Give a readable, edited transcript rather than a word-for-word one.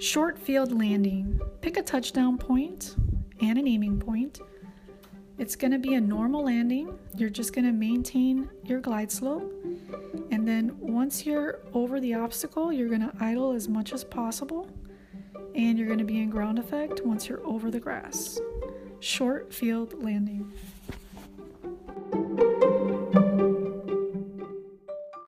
Short field landing. Pick a touchdown point and an aiming point. It's going to be a normal landing. You're just going to maintain your glide slope. And then once you're over the obstacle, you're going to idle as much as possible. And you're going to be in ground effect once you're over the grass. Short field landing.